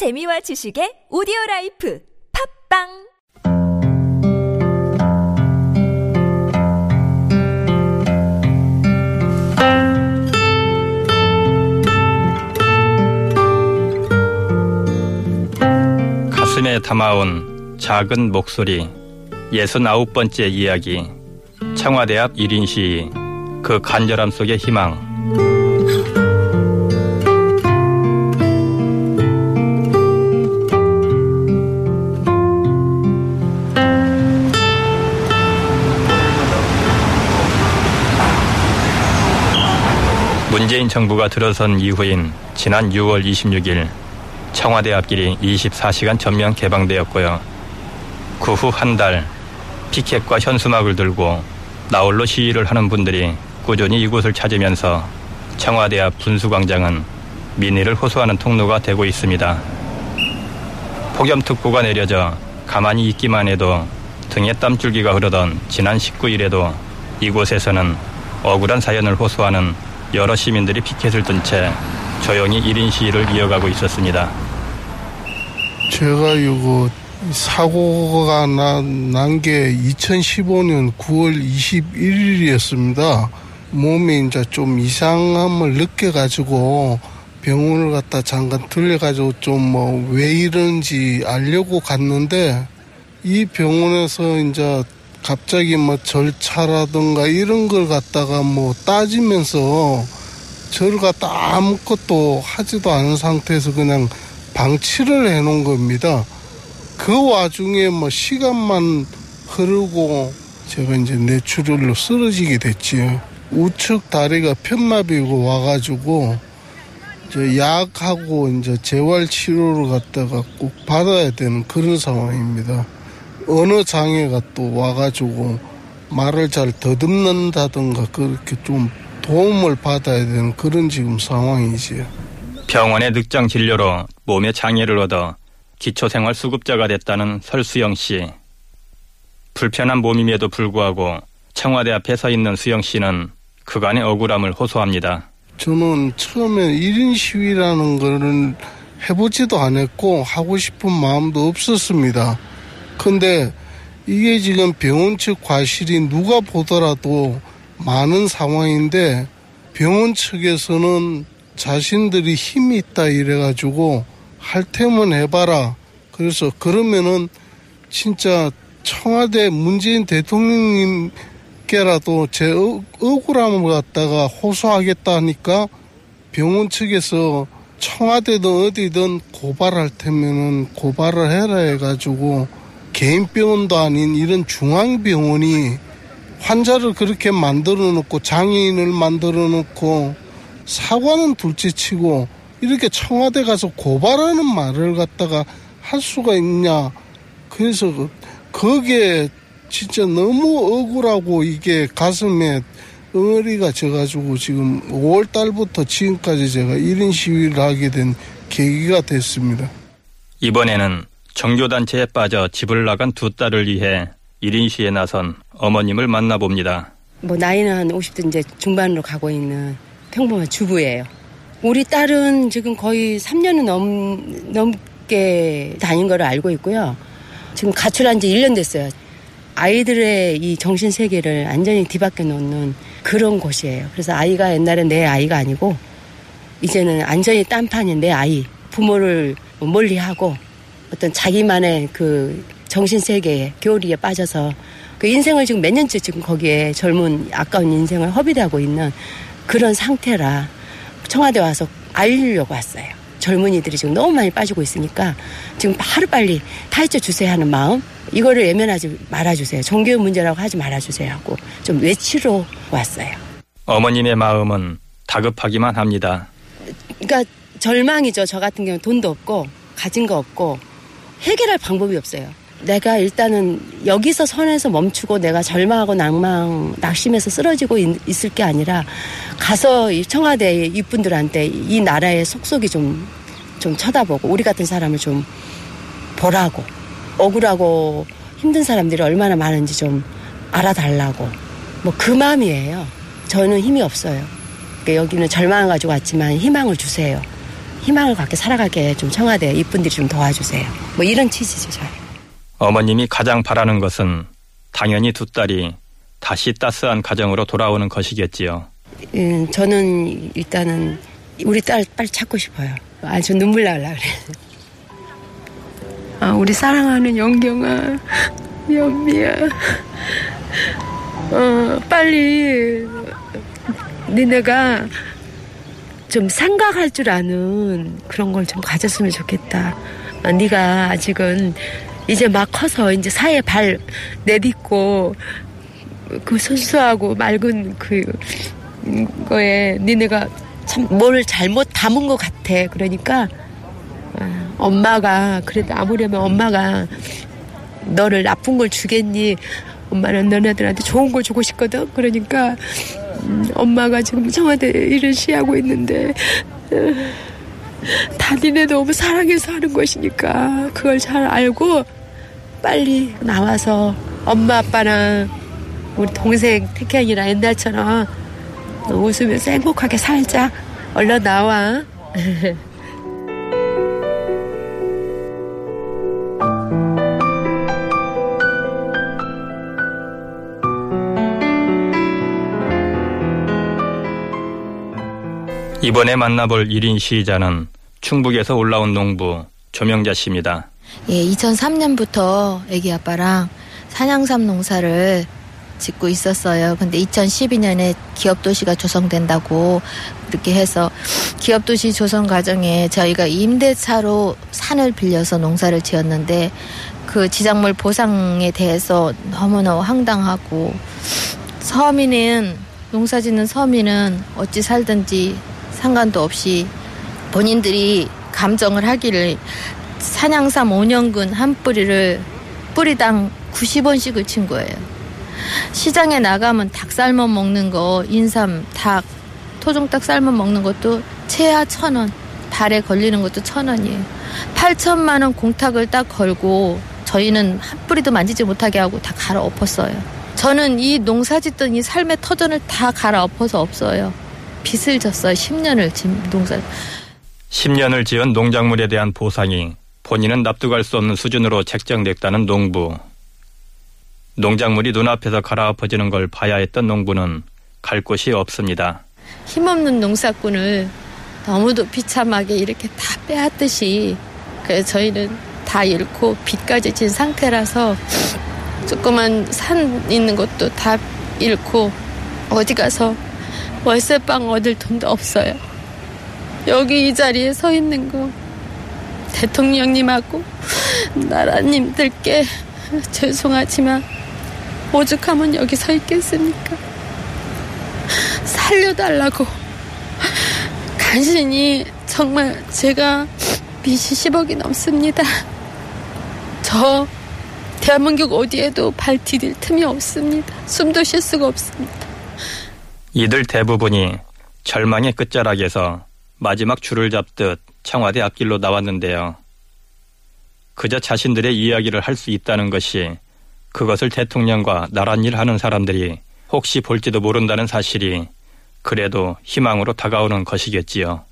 재미와 지식의 오디오라이프 팟빵 가슴에 담아온 작은 목소리 69번째 이야기 청와대 앞 1인 시위 그 간절함 속의 희망. 문재인 정부가 들어선 이후인 지난 6월 26일 청와대 앞길이 24시간 전면 개방되었고요. 그 후 한 달 피켓과 현수막을 들고 나홀로 시위를 하는 분들이 꾸준히 이곳을 찾으면서 청와대 앞 분수광장은 민의를 호소하는 통로가 되고 있습니다. 폭염특보가 내려져 가만히 있기만 해도 등에 땀줄기가 흐르던 지난 19일에도 이곳에서는 억울한 사연을 호소하는 여러 시민들이 피켓을 든 채 조용히 1인 시위를 이어가고 있었습니다. 제가 이거 사고가 난 게 2015년 9월 21일이었습니다. 몸에 이제 좀 이상함을 느껴가지고 병원을 갔다 잠깐 들려가지고 좀 뭐 왜 이런지 알려고 갔는데 이 병원에서 이제 갑자기 뭐 절차라든가 이런 걸 갖다가 뭐 따지면서 저를 갖다 아무것도 하지도 않은 상태에서 그냥 방치를 해놓은 겁니다. 그 와중에 뭐 시간만 흐르고 제가 이제 뇌출혈로 쓰러지게 됐지요. 우측 다리가 편마비고 와가지고 저 약하고 이제 재활치료를 갖다가 꼭 받아야 되는 그런 상황입니다. 언어 장애가 또 와가지고 말을 잘 더듬는다든가 그렇게 좀 도움을 받아야 되는 그런 지금 상황이지요. 병원의 늑장 진료로 몸에 장애를 얻어 기초생활수급자가 됐다는 설수영 씨. 불편한 몸임에도 불구하고 청와대 앞에 서 있는 수영 씨는 그간의 억울함을 호소합니다. 저는 처음에 1인 시위라는 거는 해보지도 않았고 하고 싶은 마음도 없었습니다. 근데 이게 지금 병원 측 과실이 누가 보더라도 많은 상황인데 병원 측에서는 자신들이 힘이 있다 이래가지고 할 테면 해봐라. 그래서 그러면은 진짜 청와대 문재인 대통령님께라도 제 억울함을 갖다가 호소하겠다 하니까 병원 측에서 청와대든 어디든 고발할 테면은 고발을 해라 해가지고 개인 병원도 아닌 이런 중앙병원이 환자를 그렇게 만들어 놓고 장애인을 만들어 놓고 사과는 둘째치고 이렇게 청와대 가서 고발하는 말을 갖다가 할 수가 있냐. 그래서 그게 진짜 너무 억울하고 이게 가슴에 응어리가 져가지고 지금 5월 달부터 지금까지 제가 1인 시위를 하게 된 계기가 됐습니다. 이번에는 종교단체에 빠져 집을 나간 두 딸을 위해 1인 시에 나선 어머님을 만나봅니다. 뭐 나이는 한 50대 이제 중반으로 가고 있는 평범한 주부예요. 우리 딸은 지금 거의 3년은 넘게 다닌 걸 알고 있고요. 지금 가출한 지 1년 됐어요. 아이들의 이 정신세계를 완전히 뒤바뀌어 놓는 그런 곳이에요. 그래서 아이가 옛날엔 내 아이가 아니고 이제는 완전히 딴판인 내 아이, 부모를 멀리하고 어떤 자기만의 그 정신세계에 교리에 빠져서 그 인생을 지금 몇 년째 지금 거기에 젊은 아까운 인생을 허비하고 있는 그런 상태라 청와대 와서 알리려고 왔어요. 젊은이들이 지금 너무 많이 빠지고 있으니까 지금 하루빨리 타이쳐 주세요 하는 마음, 이거를 외면하지 말아주세요. 종교의 문제라고 하지 말아주세요 하고 좀 외치러 왔어요. 어머님의 마음은 다급하기만 합니다. 그러니까 절망이죠. 저 같은 경우는 돈도 없고 가진 거 없고 해결할 방법이 없어요. 내가 일단은 여기서 선에서 멈추고 내가 절망하고 낙심해서 쓰러지고 있을 게 아니라 가서 이 청와대 이분들한테 이 나라의 속속이 좀 쳐다보고 우리 같은 사람을 좀 보라고, 억울하고 힘든 사람들이 얼마나 많은지 좀 알아달라고 뭐 그 마음이에요. 저는 힘이 없어요. 그러니까 여기는 절망을 가지고 왔지만 희망을 주세요. 희망을 갖게 살아가게 좀 청와대 이분들이 좀 도와주세요. 뭐 이런 취지죠. 저희. 어머님이 가장 바라는 것은 당연히 두 딸이 다시 따스한 가정으로 돌아오는 것이겠지요. 저는 일단은 우리 딸 빨리 찾고 싶어요. 아, 저 눈물 나려고 그래. 아, 우리 사랑하는 영경아, 연미야, 빨리 니네가 좀 생각할 줄 아는 그런 걸 좀 가졌으면 좋겠다. 아, 네가 아직은 이제 막 커서 이제 사회에 발 내딛고 그 순수하고 맑은 그 거에 니네가 참 뭘 잘못 담은 것 같아. 그러니까 엄마가 그래도 아무려면 엄마가 너를 나쁜 걸 주겠니? 엄마는 너네들한테 좋은 걸 주고 싶거든. 그러니까 엄마가 지금 청와대 일을 시하고 있는데 다 니네 너무 사랑해서 하는 것이니까 그걸 잘 알고 빨리 나와서 엄마 아빠랑 우리 동생 태현이랑 옛날처럼 웃으면서 행복하게 살자. 얼른 나와. 이번에 만나볼 1인 시위자는 충북에서 올라온 농부 조명자 씨입니다. 예, 2003년부터 애기 아빠랑 산양삼 농사를 짓고 있었어요. 근데 2012년에 기업도시가 조성된다고 그렇게 해서 기업도시 조성 과정에 저희가 임대차로 산을 빌려서 농사를 지었는데 그 지작물 보상에 대해서 너무너무 황당하고 농사짓는 서민은 어찌 살든지 상관도 없이 본인들이 감정을 하기를 산양삼 5년근 한 뿌리를 뿌리당 90원씩을 친 거예요. 시장에 나가면 닭 삶아 먹는 거, 인삼, 닭, 토종닭 삶아 먹는 것도 최하 1,000원, 발에 걸리는 것도 1,000원이에요. 8,000만 원 공탁을 딱 걸고 저희는 한 뿌리도 만지지 못하게 하고 다 갈아엎었어요. 저는 이 농사짓던 이 삶의 터전을 다 갈아엎어서 없어요. 빚을 졌어요. 10년을 지은 농사. 10년을 지은 농작물에 대한 보상이 본인은 납득할 수 없는 수준으로 책정됐다는 농부. 농작물이 눈앞에서 갈아엎어지는 걸 봐야 했던 농부는 갈 곳이 없습니다. 힘없는 농사꾼을 너무도 비참하게 이렇게 다 빼앗듯이 그래서 저희는 다 잃고 빚까지 진 상태라서 조그만 산 있는 것도 다 잃고 어디 가서 월세방 얻을 돈도 없어요. 여기 이 자리에 서 있는 거 대통령님하고 나라님들께 죄송하지만 오죽하면 여기 서 있겠습니까? 살려달라고 간신히 정말 제가 빚이 10억이 넘습니다. 저 대한민국 어디에도 발 디딜 틈이 없습니다. 숨도 쉴 수가 없습니다. 이들 대부분이 절망의 끝자락에서 마지막 줄을 잡듯 청와대 앞길로 나왔는데요. 그저 자신들의 이야기를 할 수 있다는 것이 그것을 대통령과 나랏일 하는 사람들이 혹시 볼지도 모른다는 사실이 그래도 희망으로 다가오는 것이겠지요.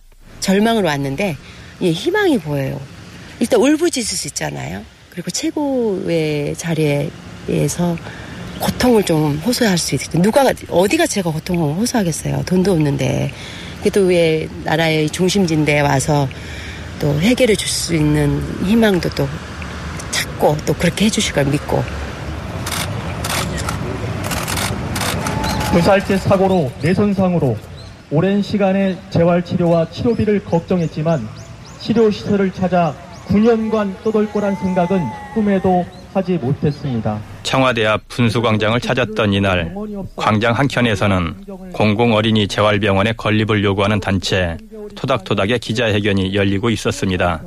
절망으로 왔는데 희망이 보여요. 일단 울부짖을 수 있잖아요. 그리고 최고의 자리에서 고통을 좀 호소할 수 있어요. 어디가 제가 고통을 호소하겠어요. 돈도 없는데. 그래도 왜 나라의 중심지인데 와서 또 해결해 줄 수 있는 희망도 또 찾고 또 그렇게 해 주실 걸 믿고. 불살제 사고로 뇌손상으로 오랜 시간의 재활치료와 치료비를 걱정했지만 치료시설을 찾아 9년간 떠돌 거란 생각은 꿈에도 하지 못했습니다. 청와대 앞 분수광장을 찾았던 이날 광장 한켠에서는 공공어린이 재활병원의 건립을 요구하는 단체 토닥토닥의 기자회견이 열리고 있었습니다.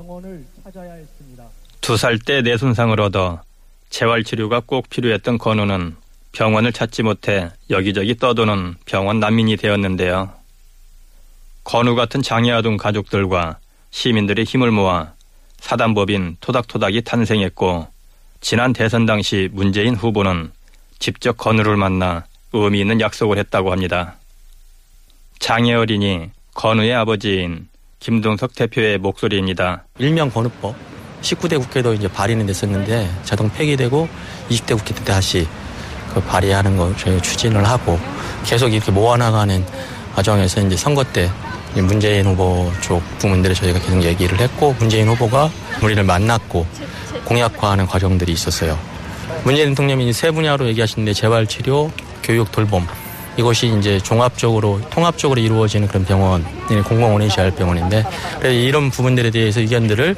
2살 때 뇌손상을 얻어 재활치료가 꼭 필요했던 건우는 병원을 찾지 못해 여기저기 떠도는 병원 난민이 되었는데요. 건우 같은 장애아동 가족들과 시민들의 힘을 모아 사단법인 토닥토닥이 탄생했고 지난 대선 당시 문재인 후보는 직접 건우를 만나 의미 있는 약속을 했다고 합니다. 장애 어린이 건우의 아버지인 김동석 대표의 목소리입니다. 일명 번호법 19대 국회도 이제 발의는 됐었는데 자동 폐기되고 20대 국회 때 다시 그 발의하는 걸 저희가 추진을 하고 계속 이렇게 모아나가는 과정에서 이제 선거 때 문재인 후보 쪽 부문들을 저희가 계속 얘기를 했고 문재인 후보가 우리를 만났고 공약화하는 과정들이 있었어요. 문재인 대통령이 세 분야로 얘기하시는데 재활치료, 교육, 돌봄 이것이 이제 종합적으로 통합적으로 이루어지는 그런 병원, 공공원인 재활병원인데 이런 부분들에 대해서 의견들을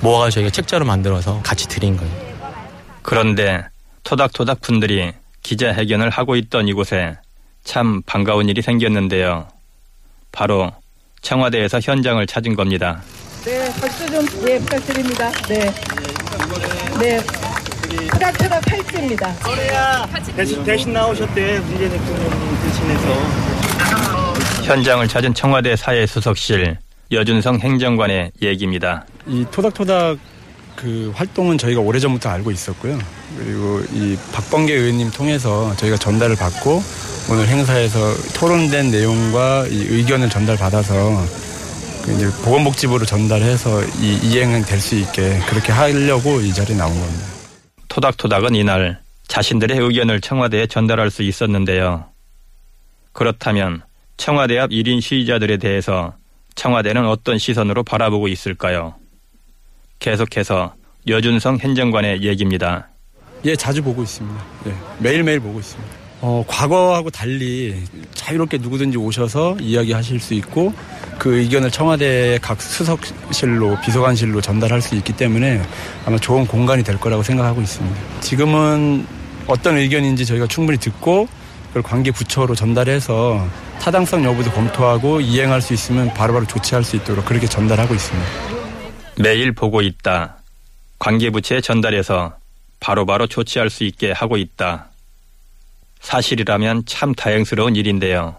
모아서 저희가 책자로 만들어서 같이 드린 거예요. 그런데 토닥토닥 분들이 기자회견을 하고 있던 이곳에 참 반가운 일이 생겼는데요. 바로 청와대에서 현장을 찾은 겁니다. 네, 박수 좀 부탁드립니다. 네, 네, 토닥토닥 팔찌입니다. 대신 나오셨대, 문재인 대통령 대신해서. 현장을 찾은 청와대 사회수석실 여준성 행정관의 얘기입니다. 이 토닥토닥 그 활동은 저희가 오래전부터 알고 있었고요. 그리고 이 박범계 의원님 통해서 저희가 전달을 받고 오늘 행사에서 토론된 내용과 이 의견을 전달받아서 이제 보건복지부로 전달해서 이 이행은 될 수 있게 그렇게 하려고 이 자리에 나온 겁니다. 토닥토닥은 이날 자신들의 의견을 청와대에 전달할 수 있었는데요. 그렇다면 청와대 앞 1인 시위자들에 대해서 청와대는 어떤 시선으로 바라보고 있을까요? 계속해서 여준성 행정관의 얘기입니다. 예, 자주 보고 있습니다. 예, 매일매일 보고 있습니다. 과거하고 달리 자유롭게 누구든지 오셔서 이야기하실 수 있고 그 의견을 청와대 각 수석실로 비서관실로 전달할 수 있기 때문에 아마 좋은 공간이 될 거라고 생각하고 있습니다. 지금은 어떤 의견인지 저희가 충분히 듣고 그걸 관계 부처로 전달해서 타당성 여부도 검토하고 이행할 수 있으면 바로바로 조치할 수 있도록 그렇게 전달하고 있습니다. 매일 보고 있다. 관계부처에 전달해서 바로바로 조치할 수 있게 하고 있다. 사실이라면 참 다행스러운 일인데요.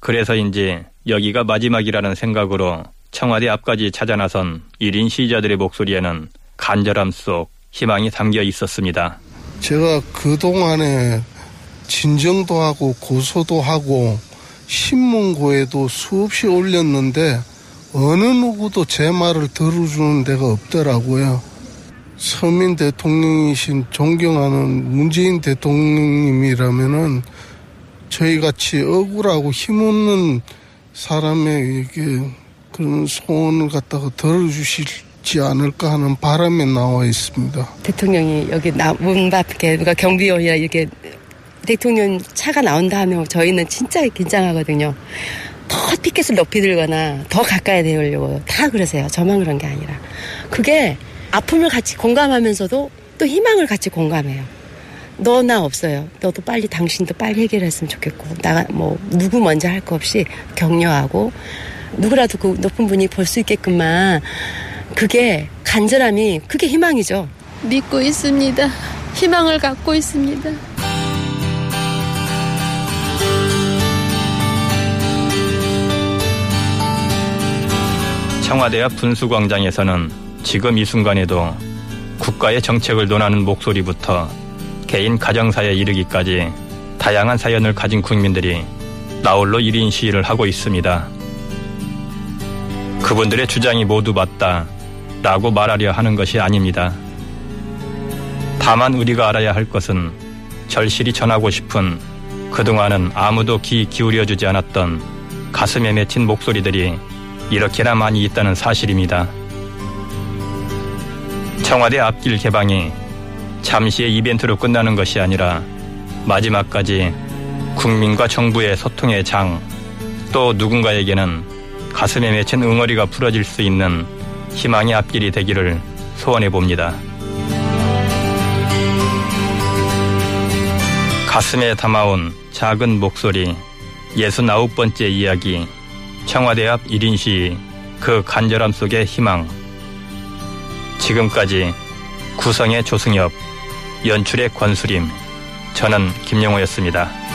그래서인지 여기가 마지막이라는 생각으로 청와대 앞까지 찾아나선 1인 시위자들의 목소리에는 간절함 속 희망이 담겨 있었습니다. 제가 그동안에 진정도 하고 고소도 하고 신문고에도 수없이 올렸는데 어느 누구도 제 말을 들어주는 데가 없더라고요. 서민 대통령이신 존경하는 문재인 대통령님이라면은 저희같이 억울하고 힘없는 사람에게 그런 소원을 갖다가 들어주실지 않을까 하는 바람에 나와 있습니다. 대통령이 여기 문 밖에 그러니까 경비원이나 이렇게 대통령 차가 나온다 하면 저희는 진짜 긴장하거든요. 더 피켓을 높이 들거나 더 가까이 내려고 다 그러세요. 저만 그런 게 아니라. 그게 아픔을 같이 공감하면서도 또 희망을 같이 공감해요. 너 나 없어요. 너도 빨리 당신도 빨리 해결했으면 좋겠고 나 뭐 누구 먼저 할 거 없이 격려하고 누구라도 그 높은 분이 볼 수 있게끔만 그게 간절함이 그게 희망이죠. 믿고 있습니다. 희망을 갖고 있습니다. 청와대 앞 분수광장에서는 지금 이 순간에도 국가의 정책을 논하는 목소리부터 개인 가정사에 이르기까지 다양한 사연을 가진 국민들이 나홀로 1인 시위를 하고 있습니다. 그분들의 주장이 모두 맞다 라고 말하려 하는 것이 아닙니다. 다만 우리가 알아야 할 것은 절실히 전하고 싶은 그동안은 아무도 귀 기울여주지 않았던 가슴에 맺힌 목소리들이 이렇게나 많이 있다는 사실입니다. 청와대 앞길 개방이 잠시의 이벤트로 끝나는 것이 아니라 마지막까지 국민과 정부의 소통의 장, 또 누군가에게는 가슴에 맺힌 응어리가 풀어질 수 있는 희망의 앞길이 되기를 소원해봅니다. 가슴에 담아온 작은 목소리 69번째 이야기 청와대 앞 1인 시위, 그 간절함 속의 희망. 지금까지 구성의 조승엽, 연출의 권수림, 저는 김영호였습니다.